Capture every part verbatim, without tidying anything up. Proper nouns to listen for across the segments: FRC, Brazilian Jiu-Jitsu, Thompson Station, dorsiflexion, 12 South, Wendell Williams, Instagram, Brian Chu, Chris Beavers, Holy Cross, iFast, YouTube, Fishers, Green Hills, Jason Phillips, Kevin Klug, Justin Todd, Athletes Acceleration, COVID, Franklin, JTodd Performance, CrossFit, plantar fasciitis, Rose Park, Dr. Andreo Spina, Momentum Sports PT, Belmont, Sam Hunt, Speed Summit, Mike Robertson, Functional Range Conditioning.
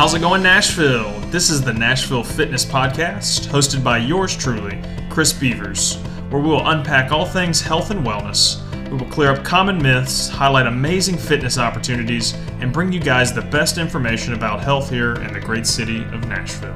How's it going, Nashville? This is the Nashville Fitness Podcast, hosted by yours truly, Chris Beavers, where we will unpack all things health and wellness. We will clear up common myths, highlight amazing fitness opportunities, and bring you guys the best information about health here in the great city of Nashville.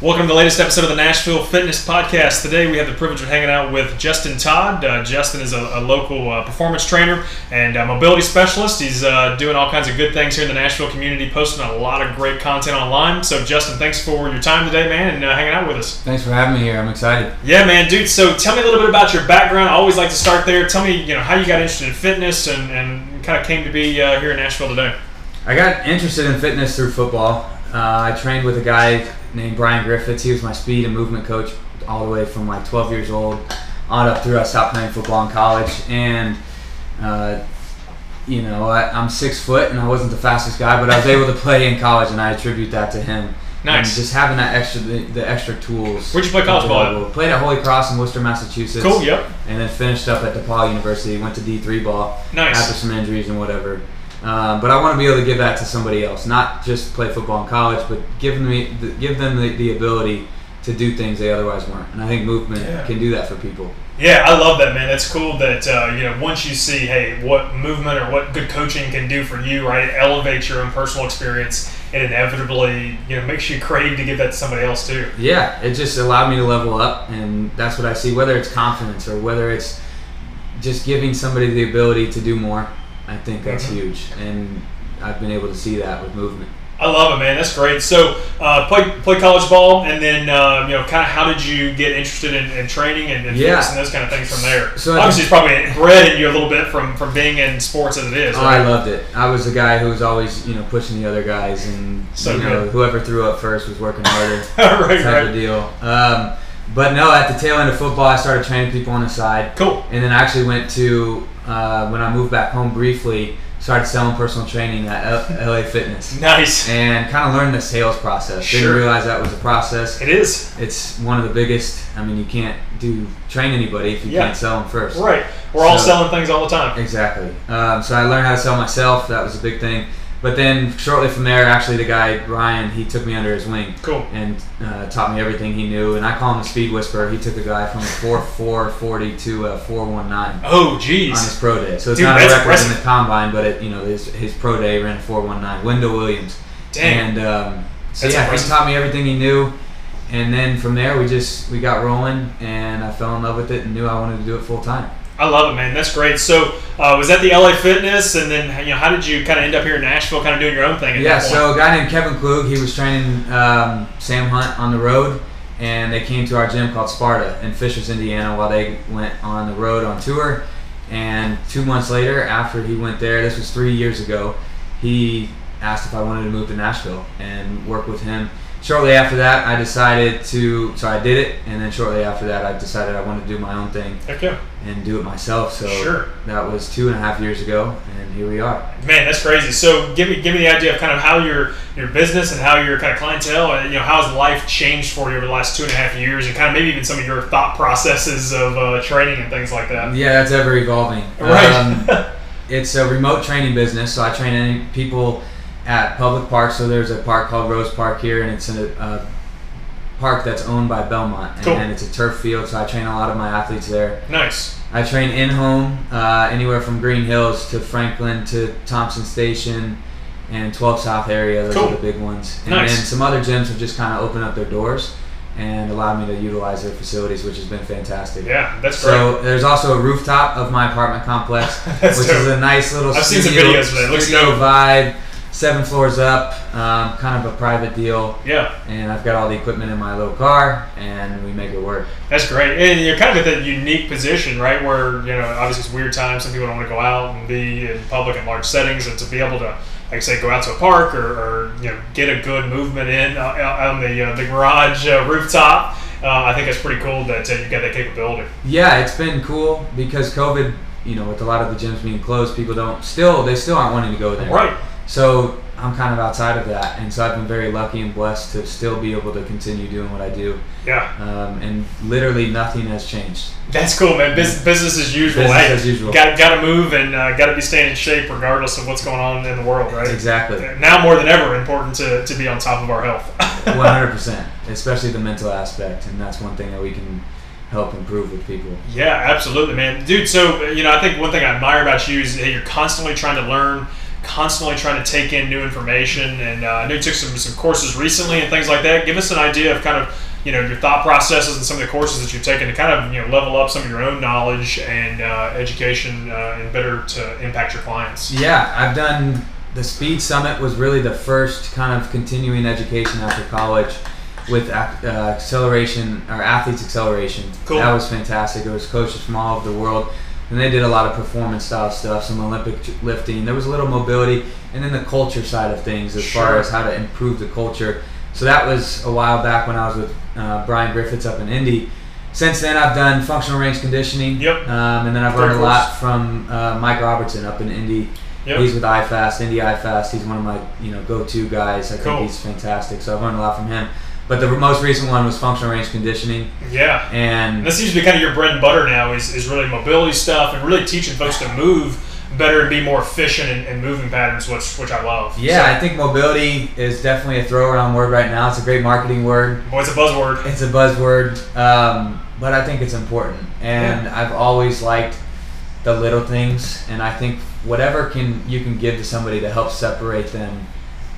Welcome to the latest episode of the Nashville Fitness Podcast. Today we have the privilege of hanging out with Justin Todd. Uh, Justin is a, a local uh, performance trainer and uh, mobility specialist. He's uh, doing all kinds of good things here in the Nashville community, posting a lot of great content online. So Justin, thanks for your time today, man, and uh, hanging out with us. Thanks for having me here. I'm excited. Yeah, man, dude. So tell me a little bit about your background. I always like to start there. Tell me, you know, how you got interested in fitness and, and kind of came to be uh, here in Nashville today. I got interested in fitness through football. Uh, I trained with a guy named Brian Griffiths. He was my speed and movement coach all the way from like twelve years old on up through. I stopped playing football in college, and uh, you know, I, I'm six foot and I wasn't the fastest guy, but I was able to play in college, and I attribute that to him. Nice. And just having that extra, the, the extra tools. Where'd you play college ball at? Played at Holy Cross in Worcester, Massachusetts. Cool. Yep. And then finished up at DePaul University. Went to D three ball. Nice. After some injuries and whatever. Uh, but I want to be able to give that to somebody else, not just play football in college, but give them the, give them the, the ability to do things they otherwise weren't. And I think movement yeah. can do that for people. Yeah, I love that, man. That's cool that, uh, you know, once you see, hey, what movement or what good coaching can do for you, right, elevate your own personal experience, it inevitably, you know, makes you crave to give that to somebody else too. Yeah, it just allowed me to level up, and that's what I see, whether it's confidence or whether it's just giving somebody the ability to do more. I think that's mm-hmm. huge, and I've been able to see that with movement. I love it, man. That's great. So, uh, play play college ball, and then uh, you know, kind of how did you get interested in, in training and, and yeah. fitness and those kind of things from there? So obviously, think, it's probably bred in you a little bit from, from being in sports as it is. Oh, right? I loved it. I was the guy who was always you know pushing the other guys, and so you know, whoever threw up first was working harder. right, type right. of deal. Um, but no, at the tail end of football, I started training people on the side. Cool. And then I actually went to. Uh, when I moved back home briefly, started selling personal training at L A Fitness. Nice. And kind of learned the sales process. Sure. Didn't realize that was a process. It is. It's one of the biggest. I mean, you can't do train anybody if you yeah. can't sell them first. Right. We're so, all selling things all the time. Exactly. Um, so I learned how to sell myself. That was a big thing. But then shortly from there, actually, the guy, Ryan, he took me under his wing. Cool. And uh, taught me everything he knew. And I call him the speed whisperer. He took a guy from a four four forty to a four one nine. Oh, jeez. On his pro day. So it's Dude, not a record impressive. In the combine, but it, you know, his, his pro day ran a four one nine. Wendell Williams. Damn. And um, so, that's yeah, impressive. He taught me everything he knew. And then from there, we just we got rolling, and I fell in love with it and knew I wanted to do it full time. I love it, man. That's great. So, uh, was that the L A Fitness, and then you know, how did you kind of end up here in Nashville, kind of doing your own thing? At yeah. That point? So, a guy named Kevin Klug, he was training um, Sam Hunt on the road, and they came to our gym called Sparta in Fishers, Indiana, while they went on the road on tour. And two months later, after he went there, this was three years ago, he asked if I wanted to move to Nashville and work with him. Shortly after that, I decided to, so I did it, and then shortly after that, I decided I wanted to do my own thing. Heck yeah. And do it myself, so sure. that was two and a half years ago, and here we are. Man, that's crazy. So give me give me the idea of kind of how your your business and how your kind of clientele, and you know, how has life changed for you over the last two and a half years, and kind of maybe even some of your thought processes of uh, training and things like that. Yeah, that's ever evolving. Right. Um, it's a remote training business, so I train any people at public parks. So there's a park called Rose Park here, and it's a uh, park that's owned by Belmont, and, cool. and it's a turf field, so I train a lot of my athletes there. Nice. I train in-home, uh, anywhere from Green Hills to Franklin to Thompson Station and twelve South area. Those cool. are the big ones. And nice. Then some other gyms have just kind of opened up their doors and allowed me to utilize their facilities, which has been fantastic. Yeah, that's great. So there's also a rooftop of my apartment complex, which dope. Is a nice little I've studio, seen some videos, man. It looks studio dope. Vibe. Seven floors up, um, kind of a private deal. Yeah. And I've got all the equipment in my little car, and we make it work. That's great. And you're kind of at that unique position, right, where, you know, obviously it's weird times. Some people don't want to go out and be in public in large settings, and to be able to, like I say, go out to a park or, or you know, get a good movement in uh, on the, uh, the garage uh, rooftop, uh, I think it's pretty cool that uh, you got that capability. Yeah, it's been cool because COVID, you know, with a lot of the gyms being closed, people don't still, they still aren't wanting to go there. Right. So I'm kind of outside of that, and so I've been very lucky and blessed to still be able to continue doing what I do. Yeah. Um, and literally nothing has changed. That's cool, man. Bus- business as usual. Business hey, as usual. Got got to move and uh, got to be staying in shape regardless of what's going on in the world, right? Exactly. Now more than ever, important to, to be on top of our health. one hundred percent, especially the mental aspect, and that's one thing that we can help improve with people. Yeah, absolutely, man, dude. So you know, I think one thing I admire about you is that you're constantly trying to learn. Constantly trying to take in new information, and uh, I know you took some, some courses recently and things like that. Give us an idea of kind of, you know, your thought processes and some of the courses that you've taken to kind of, you know, level up some of your own knowledge and uh, education uh, and better to impact your clients. Yeah, I've done the Speed Summit was really the first kind of continuing education after college with uh, acceleration or Athletes Acceleration. Cool. That was fantastic. It was coaches from all over the world. And they did a lot of performance style stuff, some Olympic lifting. There was a little mobility, and then the culture side of things as sure. far as how to improve the culture. So that was a while back when I was with uh, Brian Griffiths up in Indy. Since then, I've done functional range conditioning. Yep. Um, and then I've learned a lot from uh, Mike Robertson up in Indy. Yep. He's with iFast, Indy iFast. He's one of my you know go-to guys. I cool. think he's fantastic. So I've learned a lot from him. But the most recent one was functional range conditioning. Yeah. And this seems to be kind of your bread and butter now is, is really mobility stuff and really teaching folks to move better and be more efficient in, in moving patterns, which which I love. Yeah, so. I think mobility is definitely a throw-around word right now. It's a great marketing word. Boy, it's a buzzword. It's a buzzword, um, but I think it's important. And yeah. I've always liked the little things, and I think whatever can you can give to somebody to help separate them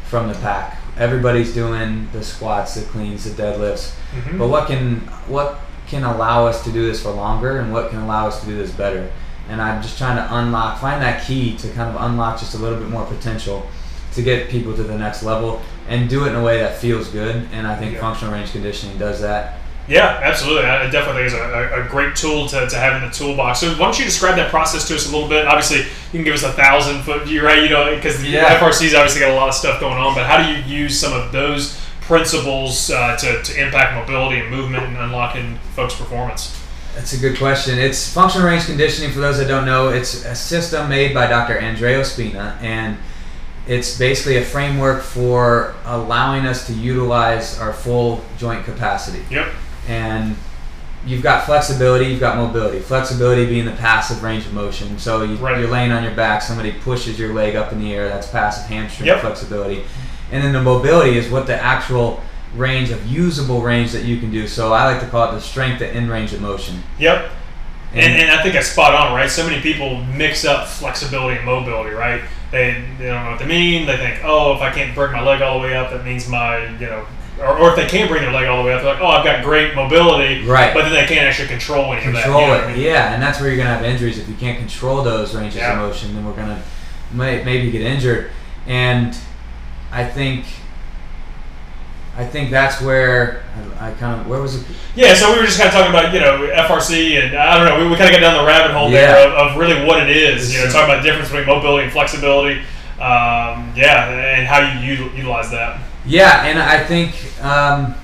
from the pack. Everybody's doing the squats, the cleans, the deadlifts, mm-hmm. but what can what can allow us to do this for longer, and what can allow us to do this better? And I'm just trying to unlock, find that key to kind of unlock just a little bit more potential to get people to the next level and do it in a way that feels good. And I think yeah. functional range conditioning does that. Yeah, absolutely. I definitely think it's a, a great tool to, to have in the toolbox. So why don't you describe that process to us a little bit? Obviously, you can give us a thousand foot view, right? You know, because the yeah. F R C's obviously got a lot of stuff going on, but how do you use some of those principles uh, to, to impact mobility and movement and unlocking folks' performance? That's a good question. It's functional range conditioning, for those that don't know. It's a system made by Doctor Andreo Spina, and it's basically a framework for allowing us to utilize our full joint capacity. Yep. And you've got flexibility, you've got mobility. Flexibility being the passive range of motion. So you, right. you're laying on your back, somebody pushes your leg up in the air. That's passive hamstring yep. flexibility. And then the mobility is what the actual range of usable range that you can do. So I like to call it the strength at end range of motion. Yep. And, and, and I think that's spot on, right? So many people mix up flexibility and mobility, right? They, they don't know what they mean. They think, oh, if I can't bring my leg all the way up, that means my, you know, Or, or if they can't bring their leg all the way up, they're like, oh, I've got great mobility, right. but then they can't actually control any of that. Control you know it, I mean? Yeah, and that's where you're going to have injuries. If you can't control those ranges yeah. of motion, then we're going to may, maybe get injured. And I think I think that's where I, I kind of, where was it? Yeah, so we were just kind of talking about, you know, F R C, and I don't know, we, we kind of got down the rabbit hole yeah. there of, of really what it is, it's you know, talking about the difference between mobility and flexibility, um, yeah, and how you utilize that. Yeah, and I think um,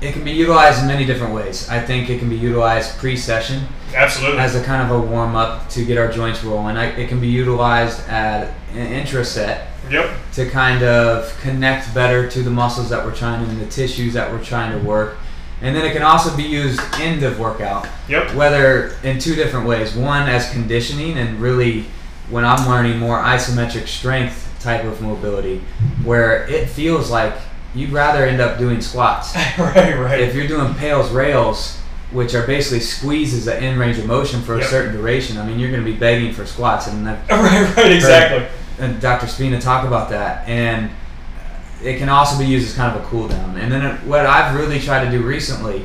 it can be utilized in many different ways. I think it can be utilized pre-session. Absolutely. As a kind of a warm-up to get our joints rolling. I, it can be utilized at an intra-set yep. to kind of connect better to the muscles that we're trying to, and the tissues that we're trying to work. And then it can also be used end of workout, yep. whether in two different ways. One, as conditioning, and really when I'm learning more isometric strength type of mobility, where it feels like you'd rather end up doing squats. right, right. If you're doing Pales Rails, which are basically squeezes the end range of motion for yep. a certain duration, I mean, you're going to be begging for squats. And I've right, right, exactly. And Doctor Spina talk about that, and it can also be used as kind of a cool down. And then it, what I've really tried to do recently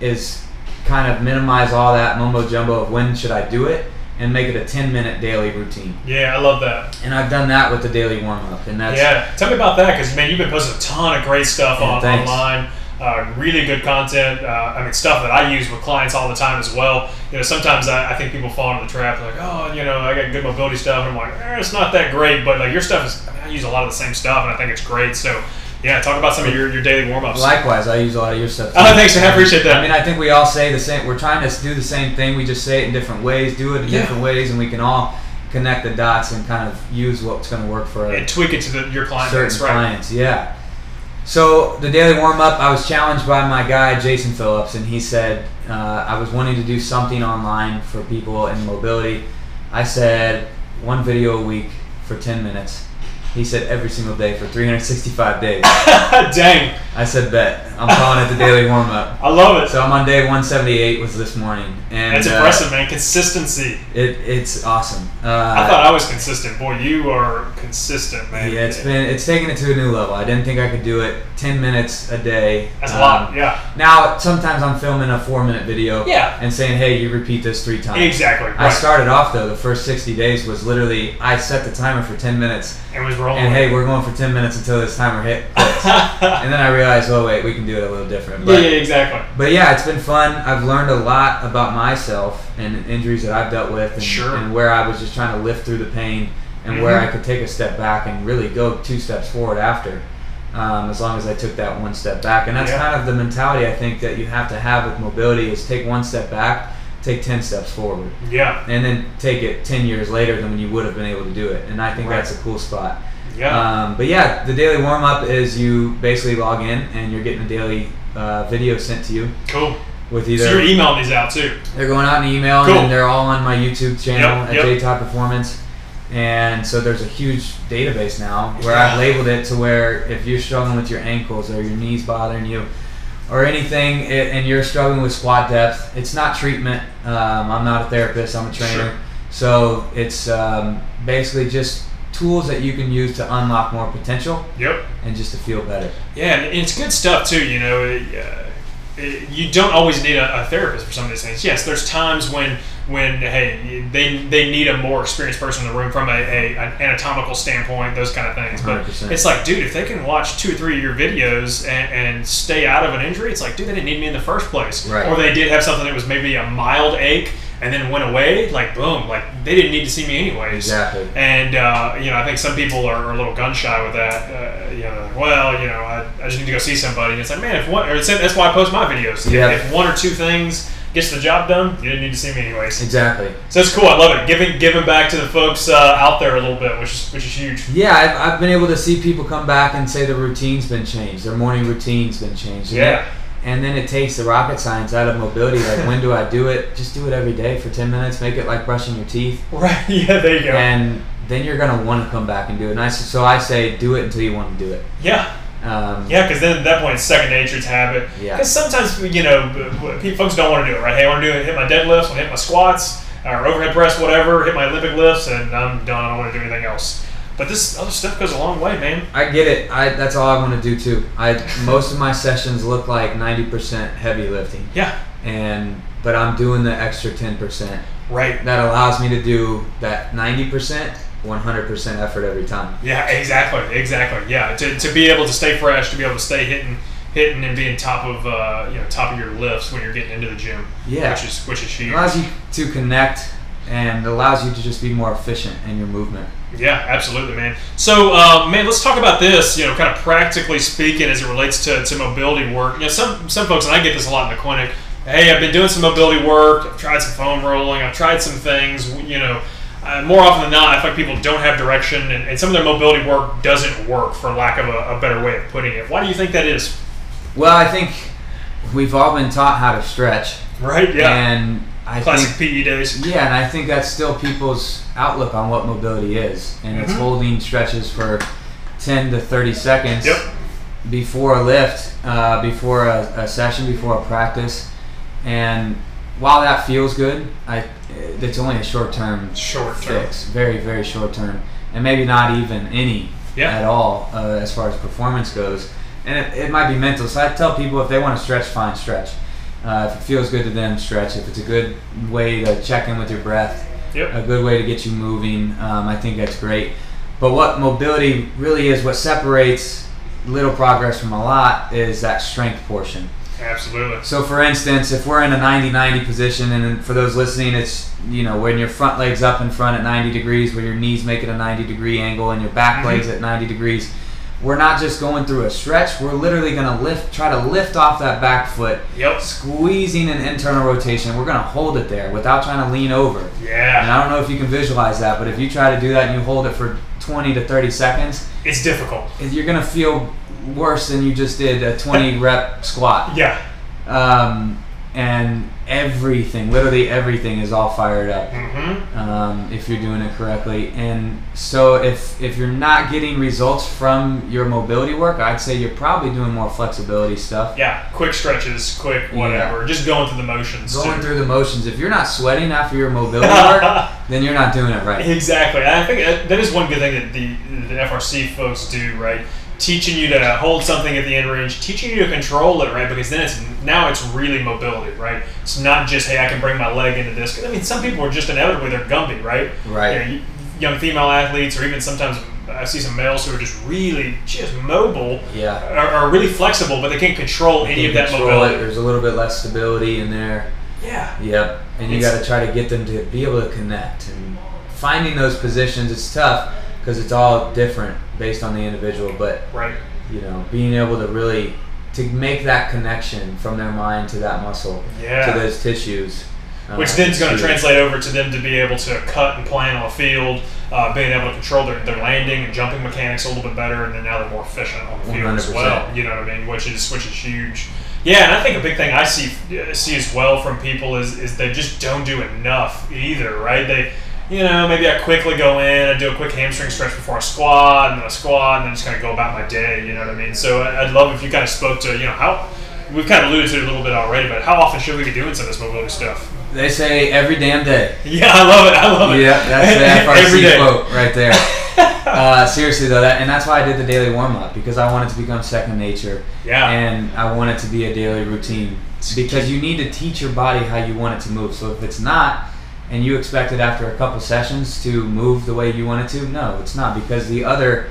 is kind of minimize all that mumbo jumbo of when should I do it, and make it a ten-minute daily routine. Yeah, I love that. And I've done that with the daily warm-up. And that's yeah, tell me about that, because, man, you've been posting a ton of great stuff yeah, on, online, uh, really good content. Uh, I mean, stuff that I use with clients all the time as well. You know, sometimes I, I think people fall into the trap. They're like, oh, you know, I got good mobility stuff. And I'm like, eh, it's not that great. But, like, your stuff is – I use a lot of the same stuff, and I think it's great. So, yeah, talk about some of your, your daily warm-ups. Likewise, I use a lot of your stuff too. Oh, thanks, man. I appreciate that. I mean, I think we all say the same. We're trying to do the same thing. We just say it in different ways, do it in yeah. different ways, and we can all connect the dots and kind of use what's going to work for and tweak it to the, your client certain base, right? clients. Yeah. So the daily warm up, I was challenged by my guy Jason Phillips, and he said uh, I was wanting to do something online for people in mobility. I said one video a week for ten minutes. He said every single day for three hundred sixty-five days. Dang. I said bet. I'm calling it the daily warm up. I love it. So I'm on day one seventy-eight was this morning. And that's uh, impressive, man. Consistency. It it's awesome. Uh, I thought I was consistent. Boy, you are consistent, man. Yeah, it's been it's taken it to a new level. I didn't think I could do it. Ten minutes a day. That's um, a lot. Yeah. Now sometimes I'm filming a four minute video. Yeah. And saying, hey, you repeat this three times. Exactly. Right. I started off though. The first sixty days was literally I set the timer for ten minutes. And was rolling. And hey, we're going for ten minutes until this timer hit. And then I realized, oh wait, we can do it a little different. But, yeah, exactly. But yeah, it's been fun. I've learned a lot about myself and injuries that I've dealt with, and, sure. and where I was just trying to live through the pain, and mm-hmm. where I could take a step back and really go two steps forward after, um, as long as I took that one step back. And that's yeah. kind of the mentality I think that you have to have with mobility is take one step back, take ten steps forward. Yeah. And then take it ten years later than when you would have been able to do it. And I think right. that's a cool spot. Yeah. Um, but yeah, the daily warm-up is you basically log in and you're getting a daily uh, video sent to you. Cool. With either, so you're emailing these out too? They're going out in email cool. and they're all on my YouTube channel yep, at yep. JTodd Performance. And so there's a huge database now where I've labeled it to where if you're struggling with your ankles or your knees bothering you or anything and you're struggling with squat depth, it's not treatment. Um, I'm not a therapist. I'm a trainer. Sure. So it's um, basically just tools that you can use to unlock more potential yep. and just to feel better. Yeah, and it's good stuff too, you know. It, uh, it, you don't always need a, a therapist for some of these things. Yes, there's times when, when hey, they they need a more experienced person in the room from a, a an anatomical standpoint, those kind of things. one hundred percent. But it's like, dude, if they can watch two or three of your videos and, and stay out of an injury, it's like, dude, they didn't need me in the first place. Right. Or they did have something that was maybe a mild ache, and then went away, like boom, like they didn't need to see me anyways. Exactly. And uh, you know, I think some people are, are a little gun shy with that. Uh, you know, like, well, you know, I, I just need to go see somebody. And it's like, man, if one, or it's, that's why I post my videos. Yeah. If one or two things gets the job done, you didn't need to see me anyways. Exactly. So it's cool. I love it. Giving giving back to the folks uh, out there a little bit, which is which is huge. Yeah, I've I've been able to see people come back and say the routine's been changed, their morning routine's been changed. Yeah. That, and then it takes the rocket science out of mobility. Like, when do I do it? Just do it every day for ten minutes. Make it like brushing your teeth. Right. Yeah, there you go. And then you're going to want to come back and do it. And I, so I say do it until you want to do it. Yeah. Um, yeah, because then at that point, it's second nature, it's habit. Yeah. Because sometimes, you know, folks don't want to do it, right? Hey, I want to do it. Hit my deadlifts, I want to hit my squats, or overhead press, whatever. Hit my Olympic lifts, and I'm done. I don't want to do anything else. But this other stuff goes a long way, man. I get it. I that's all I want to do too. I most of my sessions look like ninety percent heavy lifting. Yeah. And but I'm doing the extra ten percent. Right. That allows me to do that ninety percent, one hundred percent effort every time. Yeah, exactly. Exactly. Yeah, to to be able to stay fresh, to be able to stay hitting hitting and being top of uh, you know, top of your lifts when you're getting into the gym. Yeah. Which is which is huge. It allows you to connect and allows you to just be more efficient in your movement. Yeah, absolutely, man. So, uh, man, let's talk about this, you know, kind of practically speaking as it relates to, to mobility work. You know, some, some folks, and I get this a lot in the clinic, hey, I've been doing some mobility work, I've tried some foam rolling, I've tried some things, you know. Uh, more often than not, I think people don't have direction, and, and some of their mobility work doesn't work, for lack of a, a better way of putting it. Why do you think that is? Well, I think we've all been taught how to stretch. Right, yeah. And I Classic think, P E days. Yeah, and I think that's still people's outlook on what mobility is. And mm-hmm. it's holding stretches for ten to thirty seconds yep. before a lift, uh, before a, a session, before a practice. And while that feels good, I, it's only a short-term short fix. Term. Very, very short-term. And maybe not even any yeah. at all uh, as far as performance goes. And it, it might be mental. So I tell people if they want to stretch, fine, stretch. Uh, if it feels good to them, stretch. If it's a good way to check in with your breath, yep. a good way to get you moving, um, I think that's great. But what mobility really is, what separates little progress from a lot is that strength portion. Absolutely. So for instance, if we're in a ninety ninety position, and for those listening, it's, you know, when your front leg's up in front at ninety degrees, where your knees make it a ninety degree angle and your back mm-hmm. leg's at ninety degrees, We're not just going through a stretch. We're literally going to lift, try to lift off that back foot, yep. squeezing an internal rotation. We're going to hold it there without trying to lean over. Yeah. And I don't know if you can visualize that, but if you try to do that and you hold it for twenty to thirty seconds, it's difficult. You're going to feel worse than you just did a twenty rep squat. Yeah. Um, and everything, literally everything is all fired up mm-hmm. um, if you're doing it correctly. And so if if you're not getting results from your mobility work, I'd say you're probably doing more flexibility stuff. Yeah, quick stretches, quick whatever. Yeah. Just going through the motions. Going too. through the motions. If you're not sweating after your mobility work, then you're not doing it right. Exactly. I think that is one good thing that the, the F R C folks do, right? Teaching you to hold something at the end range, teaching you to control it, right? Because then it's now it's really mobility, right? It's not just, hey, I can bring my leg into this. I mean, some people are just inevitably, they're Gumby, right? Right. You know, young female athletes, or even sometimes I see some males who are just really just mobile, yeah, are, are really flexible, but they can't control they any of that control mobility. It. There's a little bit less stability in there. Yeah. Yep. And you got to try to get them to be able to connect. And finding those positions is tough because it's all different based on the individual, but right. you know, being able to really to make that connection from their mind to that muscle, yeah. to those tissues, um, which then is going to translate over to them to be able to cut and plan on a field, uh, being able to control their, their landing and jumping mechanics a little bit better, and then now they're more efficient on the field one hundred percent as well. You know what I mean? Which is which is huge. Yeah, and I think a big thing I see see as well from people is is they just don't do enough either, right? They You know, maybe I quickly go in, I do a quick hamstring stretch before I squat, and then I squat, and then I'm just kind of go about my day, you know what I mean? So I'd love if you kind of spoke to, you know, how, we've kind of alluded to it a little bit already, but how often should we be doing some of this mobility stuff? They say every damn day. Yeah, I love it, I love it. Yeah, that's the F R C quote right there. uh, seriously, though, that and that's why I did the daily warm-up, because I want it to become second nature. Yeah. And I want it to be a daily routine, because you need to teach your body how you want it to move. So if it's not, and you expect it after a couple sessions to move the way you want it to? No, it's not, because the other,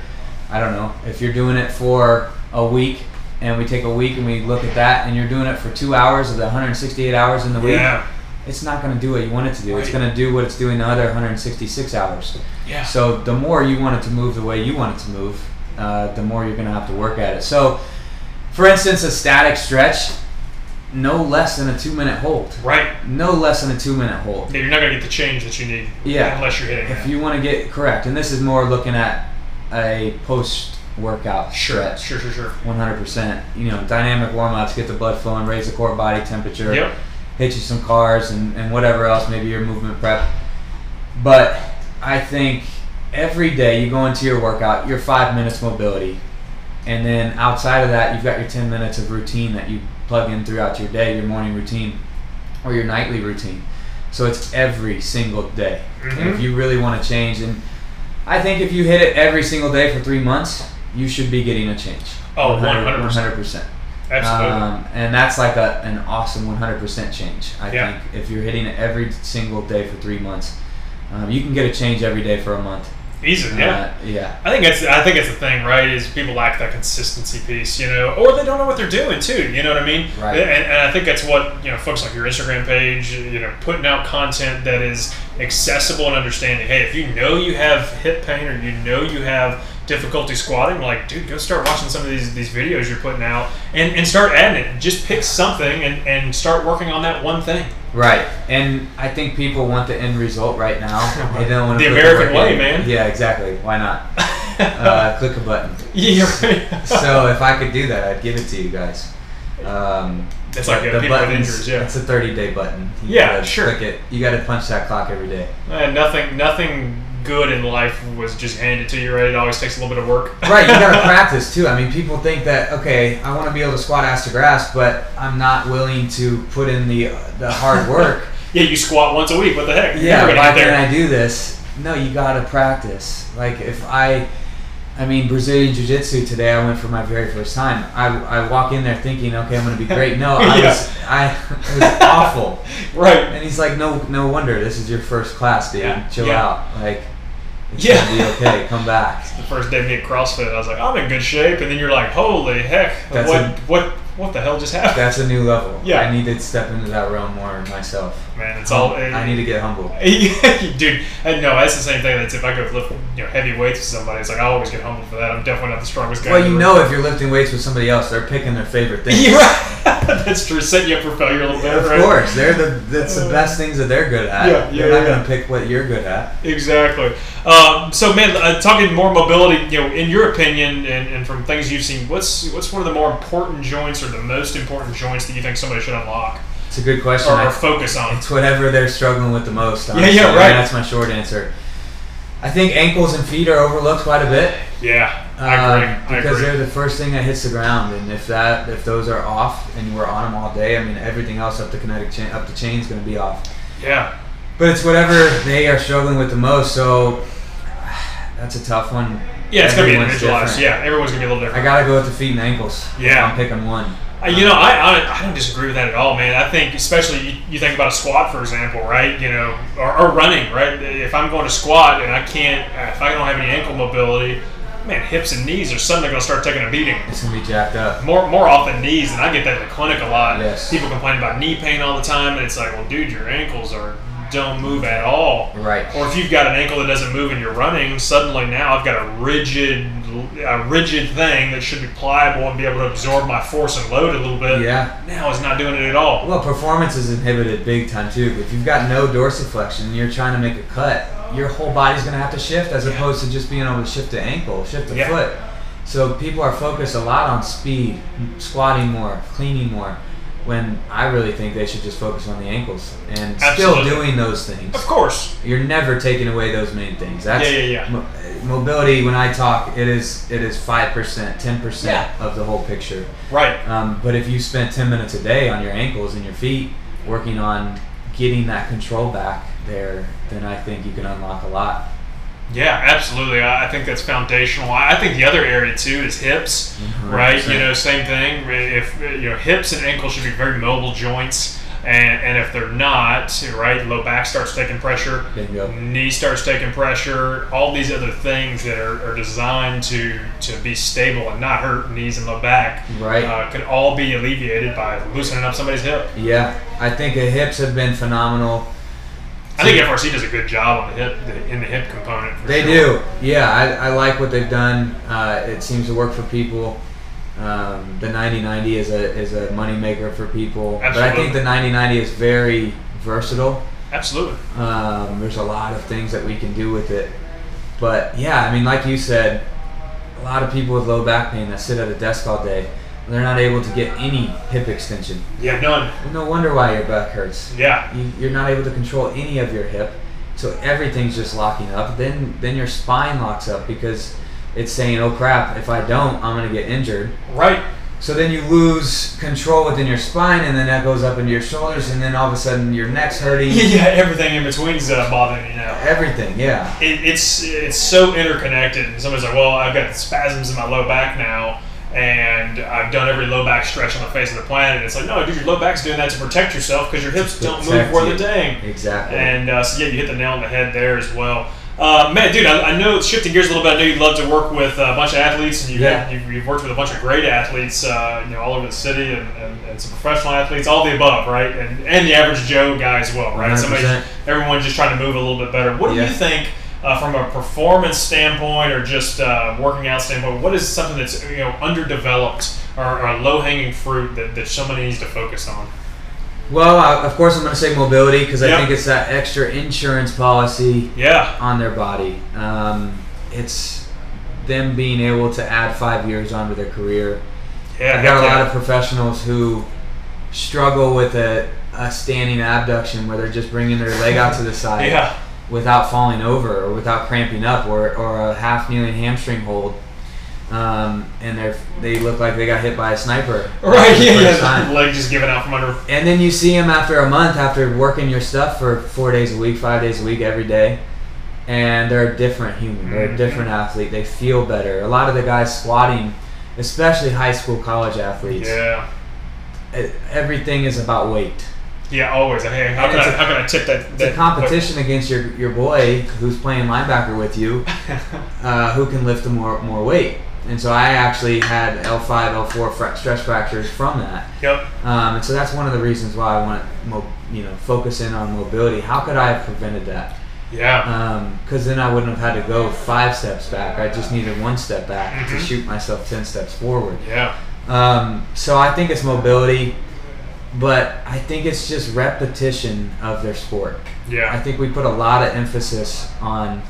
I don't know, if you're doing it for a week and we take a week and we look at that and you're doing it for two hours of the one hundred sixty-eight hours in the week, yeah. it's not going to do what you want it to do. Right. It's going to do what it's doing the other one hundred sixty-six hours. Yeah. So the more you want it to move the way you want it to move, uh, the more you're going to have to work at it. So, for instance, a static stretch, no less than a two-minute hold. Right. No less than a two-minute hold. Yeah, you're not going to get the change that you need yeah. unless you're hitting it. If you want to get correct, and this is more looking at a post-workout sure. stretch. Sure, sure, sure. one hundred percent. You know, dynamic warm-ups, get the blood flowing, raise the core body temperature, yep. hit you some cars and, and whatever else, maybe your movement prep. But I think every day you go into your workout, your five minutes mobility, and then outside of that, you've got your ten minutes of routine that you plug in throughout your day, your morning routine or your nightly routine. So it's every single day. Mm-hmm. And if you really want to change, and I think if you hit it every single day for three months, you should be getting a change. Oh, one hundred percent. one hundred percent. Absolutely. Um, and that's like a, an awesome one hundred percent change, I yeah. think. If you're hitting it every single day for three months, um, you can get a change every day for a month. Easy, yeah. Uh, yeah. I think it's I think it's the thing, right, is people lack that consistency piece, you know, or they don't know what they're doing, too, you know what I mean? Right. And, and I think that's what, you know, folks like your Instagram page, you know, putting out content that is accessible and understanding. Hey, if you know you have hip pain or you know you have difficulty squatting, like, dude, go start watching some of these, these videos you're putting out and, and start adding it. Just pick something and, and start working on that one thing. Right, and I think people want the end result right now. They don't want to the American way, in. man. Yeah, exactly. Why not? uh, click a button. Yeah, right. So if I could do that, I'd give it to you guys. Um, it's like the buttons. Yeah, it's a thirty-day button. You yeah, sure. Click it. You got to punch that clock every day. Uh, nothing, nothing good in life was just handed to you, right? It always takes a little bit of work. Right, you got to practice too. I mean, people think that, okay, I want to be able to squat ass to grass, but I'm not willing to put in the uh, the hard work. Yeah, you squat once a week, what the heck? Yeah, why can't I do this? No, you got to practice. Like if I, I mean, Brazilian Jiu-Jitsu today, I went for my very first time. I, I walk in there thinking, okay, I'm going to be great. No, I yeah. was, I, it was awful. Right. And he's like, no, no wonder. This is your first class, dude. Yeah. Chill yeah. out. Like, it's yeah. going to be okay. Come back. The first day we did CrossFit, I was like, I'm in good shape. And then you're like, holy heck, that's what a, what, what the hell just happened? That's a new level. Yeah. I need to step into that realm more myself. man. It's all. It, I need to get humble, dude. And no, that's the same thing. That's if I go lift, you know, heavy weights with somebody, it's like I always get humbled for that. I'm definitely not the strongest guy. Well, you know, if you're lifting weights with somebody else, they're picking their favorite thing. Yeah, right. That's true. Set you up for failure a little bit. Of right? course, they're the. That's the best things that they're good at. Yeah, yeah. They're not yeah. gonna pick what you're good at. Exactly. Um, so, man, uh, talking more mobility, you know, in your opinion, and, and from things you've seen, what's what's one of the more important joints or the most important joints that you think somebody should unlock? It's a good question. Or, or focus on. It's whatever they're struggling with the most. Honestly. Yeah, yeah, right. I mean, that's my short answer. I think ankles and feet are overlooked quite a bit. Yeah, I agree. Um, because I agree. They're the first thing that hits the ground, and if that if those are off and we're on them all day, I mean everything else up the kinetic chain up the chain is going to be off. Yeah. But it's whatever they are struggling with the most, so that's a tough one. Yeah, it's going to be individualized. Different. Yeah, everyone's going to be a little different. I got to go with the feet and ankles. Yeah. I'm picking one. You know, I, I I don't disagree with that at all, man. I think, especially, you, you think about a squat, for example, right? You know, or, or running, right? If I'm going to squat and I can't, if I don't have any ankle mobility, man, hips and knees are suddenly going to start taking a beating. It's going to be jacked up. More more often knees, and I get that in the clinic a lot. Yes. People complain about knee pain all the time, and it's like, well, dude, your ankles are... don't move at all. Right. Or if you've got an ankle that doesn't move and you're running, suddenly now I've got a rigid a rigid thing that should be pliable and be able to absorb my force and load a little bit. Yeah. Now it's not doing it at all. Well, performance is inhibited big time too. If you've got no dorsiflexion and you're trying to make a cut, your whole body's going to have to shift as yeah. opposed to just being able to shift the ankle, shift the yeah. foot. So people are focused a lot on speed, squatting more, cleaning more, when I really think they should just focus on the ankles and Absolutely. Still doing those things. Of course. You're never taking away those main things. That's yeah, yeah, yeah. Mo- mobility, when I talk, it is it is five percent, ten percent yeah. of the whole picture. Right. Um, but if you spent ten minutes a day on your ankles and your feet working on getting that control back there, then I think you can unlock a lot. Yeah, absolutely. I think that's foundational. I think the other area too is hips, mm-hmm. right? You know, same thing. If you know, hips and ankles should be very mobile joints, and, and if they're not, right, low back starts taking pressure, knee starts taking pressure. All these other things that are, are designed to to be stable and not hurt knees and low back, right, uh, could all be alleviated by loosening up somebody's hip. Yeah, I think the hips have been phenomenal. I think F R C does a good job on the hip, in the hip component. For they sure. do, yeah. I, I like what they've done. Uh, it seems to work for people. Um, the ninety ninety is a is a moneymaker for people. Absolutely. But I think the ninety ninety is very versatile. Absolutely. Um, there's a lot of things that we can do with it. But yeah, I mean, like you said, a lot of people with low back pain that sit at a desk all day, they're not able to get any hip extension. Yeah, none. No wonder why your back hurts. Yeah. You, you're not able to control any of your hip, so everything's just locking up. Then then your spine locks up because it's saying, oh crap, if I don't, I'm going to get injured. Right. So then you lose control within your spine, and then that goes up into your shoulders, and then all of a sudden your neck's hurting. Yeah, everything in between's uh, bothering you now. Everything, yeah. It, it's, it's so interconnected. And somebody's like, well, I've got spasms in my low back now, and I've done every low back stretch on the face of the planet, and it's like, no, dude, your low back's doing that to protect yourself because your hips don't move worth a dang. Exactly. And uh, so, yeah, you hit the nail on the head there as well. Uh, man, dude, I, I know, shifting gears a little bit, I know you'd love to work with a bunch of athletes, and you, yeah. you, you've worked with a bunch of great athletes uh, you know, all over the city, and, and, and some professional athletes, all the above, right? And, and the average Joe guy as well, right? Somebody, everyone just trying to move a little bit better. What do yeah. you think... Uh, from a performance standpoint, or just uh, working out standpoint, what is something that's you know underdeveloped or, or low-hanging fruit that, that somebody needs to focus on? Well, I, of course, I'm going to say mobility because yep. I think it's that extra insurance policy yeah. on their body. Um, it's them being able to add five years onto their career. Yeah, I've got a lot of professionals who struggle with a, a standing abduction where they're just bringing their leg out to the side. Yeah. Without falling over or without cramping up or, or a half kneeling hamstring hold, um, and they they look like they got hit by a sniper. Right, yeah, yeah. Leg just giving out from under. And then you see them after a month, after working your stuff for four days a week, five days a week, every day, and they're a different human. They're a different athlete. They feel better. A lot of the guys squatting, especially high school, college athletes. Yeah. It, everything is about weight. Yeah, always. I mean, how, can I, a, how can I tip that? It's that a competition point. Against your, your boy who's playing linebacker with you, uh, who can lift more more weight. And so I actually had L five, L four fra- stress fractures from that. Yep. Um, and so that's one of the reasons why I want to mo- you know, focus in on mobility. How could I have prevented that? Yeah. Because um, then I wouldn't have had to go five steps back. I just needed one step back mm-hmm. to shoot myself ten steps forward. Yeah. Um, so I think it's mobility, but I think it's just repetition of their sport. Yeah. I think we put a lot of emphasis on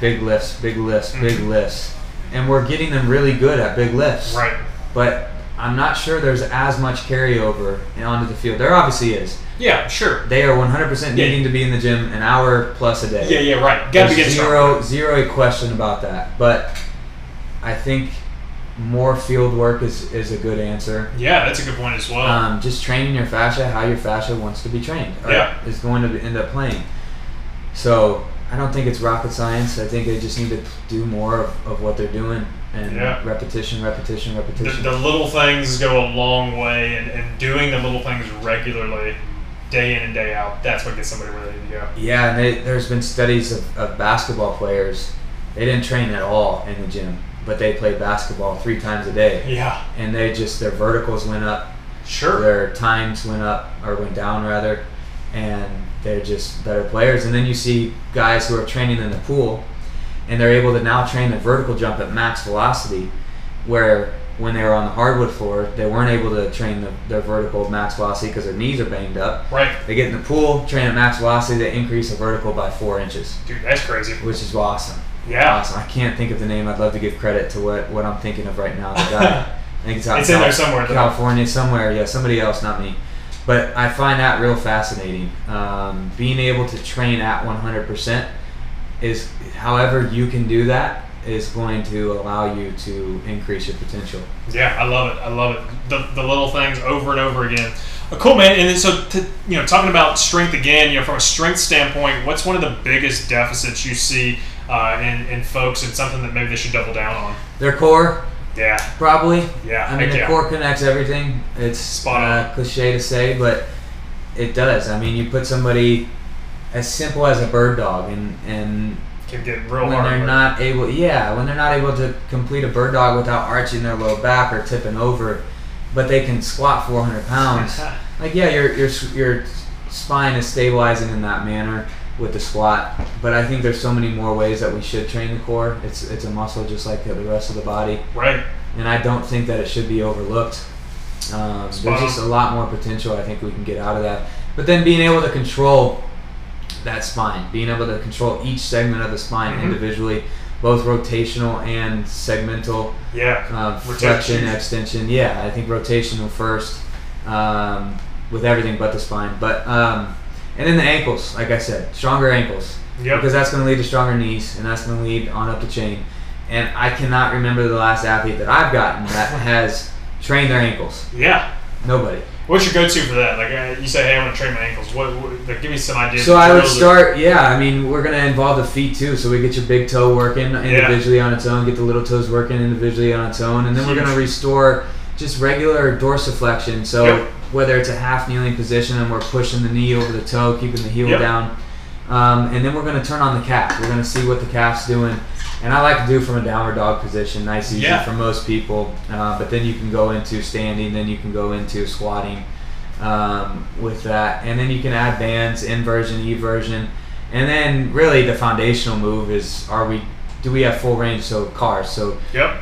big lifts, big lifts, mm-hmm. big lifts. And we're getting them really good at big lifts. Right. But I'm not sure there's as much carryover onto the field. There obviously is. Yeah, sure. They are one hundred percent needing yeah. to be in the gym an hour plus a day. Yeah, yeah, right. Got to be getting zero, zero question about that. But I think more field work is, is a good answer. Yeah, that's a good point as well. Um, just training your fascia how your fascia wants to be trained. Or yeah. is going to end up playing. So I don't think it's rocket science. I think they just need to do more of, of what they're doing and yeah. repetition, repetition, repetition. The, the little things go a long way, and, and doing the little things regularly, day in and day out, that's what gets somebody where they need to go. Yeah, and they, there's been studies of, of basketball players. They didn't train at all in the gym, but they played basketball three times a day. Yeah. And they just, their verticals went up. Sure. Their times went up, or went down rather, and they're just better players. And then you see guys who are training in the pool, and they're able to now train the vertical jump at max velocity, where when they were on the hardwood floor, they weren't able to train the, their vertical max velocity because their knees are banged up. Right. They get in the pool, train at max velocity, they increase the vertical by four inches. Dude, that's crazy. Which is awesome. Yeah. Awesome. I can't think of the name. I'd love to give credit to what, what I'm thinking of right now. The guy, I think it's out it's in there somewhere. California, somewhere. Yeah, somebody else, not me. But I find that real fascinating. Um, being able to train at one hundred percent is, however you can do that, is going to allow you to increase your potential. Yeah, I love it. I love it. The, the little things over and over again. Oh, cool, man. And then so, to, you know, talking about strength again, you know, from a strength standpoint, what's one of the biggest deficits you see uh, in, in folks, and something that maybe they should double down on? Their core. Yeah. Probably. Yeah. I mean, the yeah. core connects everything. It's Spot on. Uh, cliche to say, but it does. I mean, you put somebody as simple as a bird dog, and and can get real when hard they're not able, yeah, when they're not able to complete a bird dog without arching their low back or tipping over, but they can squat four hundred pounds. Like, yeah, your your your spine is stabilizing in that manner with the squat, but I think there's so many more ways that we should train the core. It's it's a muscle just like the rest of the body. Right. And I don't think that it should be overlooked. Um, there's just a lot more potential I think we can get out of that. But then being able to control that spine, being able to control each segment of the spine mm-hmm. individually, both rotational and segmental. Yeah. Uh, flexion, extension. Yeah, I think rotational first um, with everything but the spine. But um, and then the ankles, like I said, stronger ankles. Yep. Because that's going to lead to stronger knees, and that's going to lead on up the chain. And I cannot remember the last athlete that I've gotten that has trained their ankles. Yeah. Nobody. What's your go-to for that? Like, you say, hey, I want to train my ankles. What? what like, give me some ideas. So I would start, yeah, I mean, we're going to involve the feet too. So we get your big toe working individually yeah. on its own, get the little toes working individually on its own. And then Huge. We're going to restore just regular dorsiflexion. So yep. whether it's a half kneeling position and we're pushing the knee over the toe, keeping the heel yep. down. Um, and then we're going to turn on the calf. We're going to see what the calf's doing. And I like to do from a downward dog position, nice easy yeah. for most people. Uh, but then you can go into standing, then you can go into squatting um, with that. And then you can add bands, inversion, eversion. And then really the foundational move is, are we, do we have full range, so cars. So yep.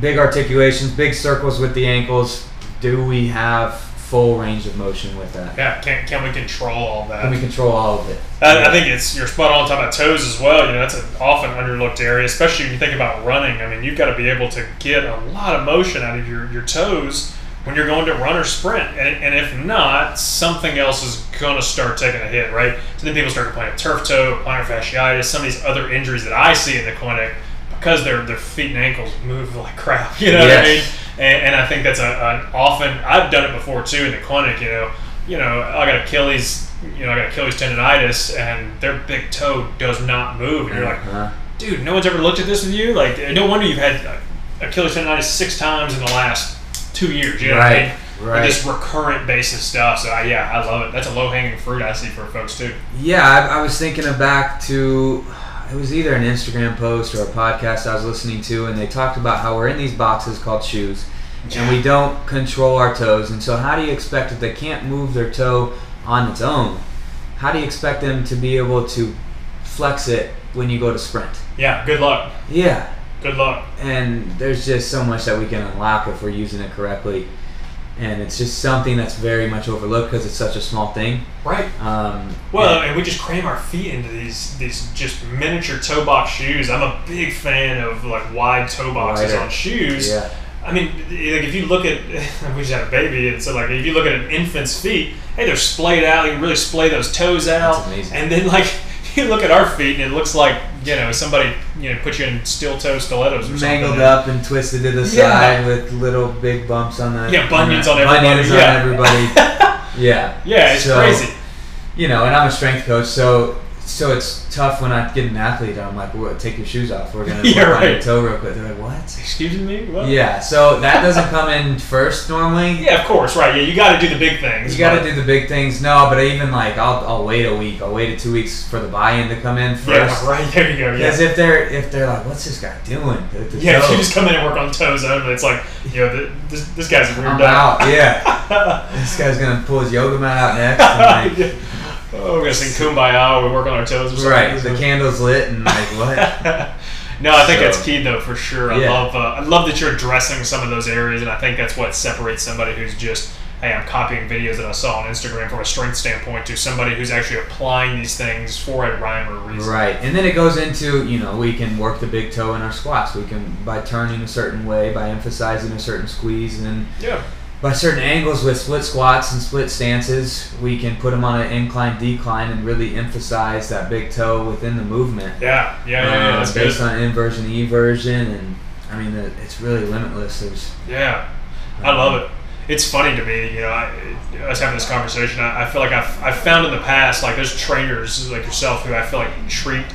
big articulations, big circles with the ankles. Do we have full range of motion with that? Yeah, can can we control all that? Can we control all of it? I, yeah. I think it's you're spot on talking about toes as well. You know, that's an often underlooked area, especially when you think about running. I mean, you've got to be able to get a lot of motion out of your, your toes when you're going to run or sprint. And, and if not, something else is going to start taking a hit, right? So then people start complaining turf toe, plantar fasciitis, some of these other injuries that I see in the clinic because their their feet and ankles move like crap. You know yes. what I mean? And, and I think that's a, an often, I've done it before too in the clinic, you know, you know, I got Achilles, you know, I got Achilles tendonitis, and their big toe does not move. And you're uh-huh. like, dude, no one's ever looked at this with you? Like, no wonder you've had Achilles tendonitis six times in the last two years, you know right, what I mean? Right. Like this recurrent basis stuff. So I, yeah, I love it. That's a low hanging fruit I see for folks too. Yeah, I, I was thinking back to, it was either an Instagram post or a podcast I was listening to, and they talked about how we're in these boxes called shoes, and we don't control our toes. And so how do you expect, if they can't move their toe on its own, how do you expect them to be able to flex it when you go to sprint? Yeah, good luck. Yeah. Good luck. And there's just so much that we can unlock if we're using it correctly. And it's just something that's very much overlooked because it's such a small thing. Right. Um, well, yeah. And we just cram our feet into these these just miniature toe box shoes. I'm a big fan of like wide toe boxes Wider. on shoes. Yeah. I mean, like if you look at, we just had a baby, and so like if you look at an infant's feet, hey, they're splayed out. You can really splay those toes out. That's amazing. And then like you look at our feet, and it looks like, you know, somebody, you know, put you in steel toe stilettos or mangled something. Mangled up and twisted to the yeah. side with little big bumps on the... Yeah, bunions on, on everybody. Bunions yeah. on everybody. Yeah. Yeah, it's so crazy. You know, and I'm a strength coach, so so it's tough when I get an athlete, I'm like, well, take your shoes off. We're going to work on your toe real quick. They're like, what? Excuse me? What? Yeah, so that doesn't come in first normally. Yeah, of course, right. Yeah, you got to do the big things. You got to do the big things. No, but even like, I'll I'll wait a week. I'll wait two weeks for the buy-in to come in first. Yeah, right. There you go. Yeah. Because if they're, if they're like, what's this guy doing? Yeah, if you just come in and work on toes only, it's like, you know, this, this guy's weird. I'm out, yeah. This guy's going to pull his yoga mat out next. And like, yeah. Oh, we're going to sing Kumbaya, or we work on our toes or something. Right, the candle's lit and like, what? No, I think so, that's key though, for sure. I, yeah. love, uh, I love that you're addressing some of those areas, and I think that's what separates somebody who's just, hey, I'm copying videos that I saw on Instagram from a strength standpoint to somebody who's actually applying these things for a rhyme or a reason. Right, and then it goes into, you know, we can work the big toe in our squats. We can, by turning a certain way, by emphasizing a certain squeeze, and yeah. by certain angles with split squats and split stances, we can put them on an incline decline and really emphasize that big toe within the movement. Yeah, yeah, yeah. yeah. Um, that's based good. on inversion, eversion, and I mean, it's really limitless. There's, yeah, I um, love it. It's funny to me, you know, I, I was having this conversation. I, I feel like I've, I've found in the past, like there's trainers like yourself who I feel like treat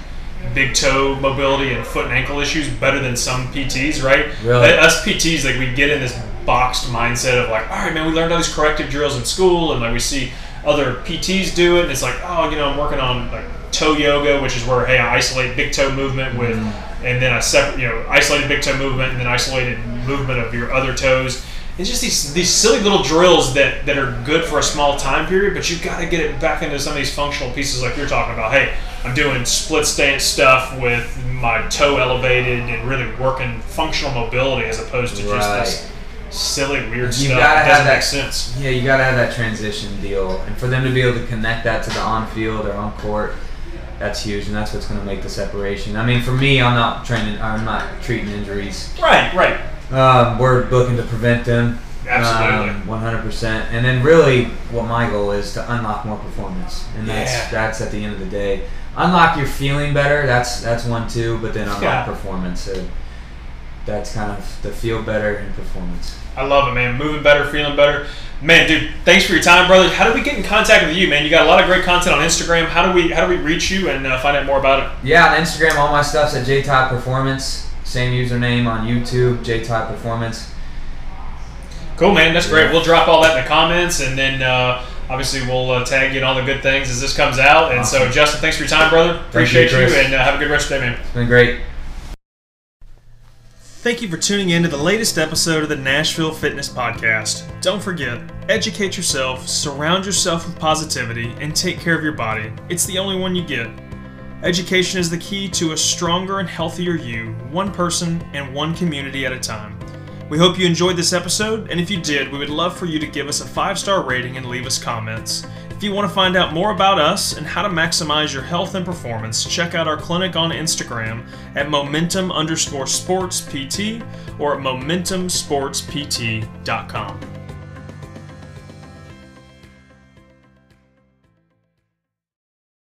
big toe mobility and foot and ankle issues better than some P Ts, right? Really? Us P Ts, like we get in this boxed mindset of like, all right, man, we learned all these corrective drills in school, and like we see other P Ts do it, and it's like, oh, you know, I'm working on like toe yoga, which is where, hey, I isolate big toe movement with, mm-hmm. and then I separate, you know, isolated big toe movement, and then isolated movement of your other toes. It's just these these silly little drills that that are good for a small time period, but you've got to get it back into some of these functional pieces like you're talking about. Hey, I'm doing split stance stuff with my toe elevated and really working functional mobility as opposed to right. just this silly, weird you stuff that doesn't that, make sense. Yeah, you got to have that transition deal. And for them to be able to connect that to the on-field or on-court, that's huge, and that's what's going to make the separation. I mean, for me, I'm not training. I'm not treating injuries. Right, right. Um, we're looking to prevent them. Absolutely. Um, one hundred percent. And then really what my goal is to unlock more performance. And that's yeah. that's at the end of the day. Unlock your feeling better. That's that's one, too. But then unlock yeah. performance. So that's kind of the feel better and performance. I love it, man. Moving better, feeling better. Man, dude, thanks for your time, brother. How do we get in contact with you, man? You got a lot of great content on Instagram. How do we how do we reach you and uh, find out more about it? Yeah, on Instagram, all my stuff's at JTodd Performance. Same username on YouTube, JTodd Performance. Cool, man. That's great. We'll drop all that in the comments, and then uh, obviously we'll uh, tag you in all the good things as this comes out. And awesome. So, Justin, thanks for your time, brother. Appreciate you, you, and uh, have a good rest of the day, man. It's been great. Thank you for tuning in to the latest episode of the Nashville Fitness Podcast. Don't forget, educate yourself, surround yourself with positivity, and take care of your body. It's the only one you get. Education is the key to a stronger and healthier you, one person and one community at a time. We hope you enjoyed this episode, and if you did, we would love for you to give us a five-star rating and leave us comments. If you want to find out more about us and how to maximize your health and performance, check out our clinic on Instagram at momentum underscore sports P T or at momentum sports P T dot com.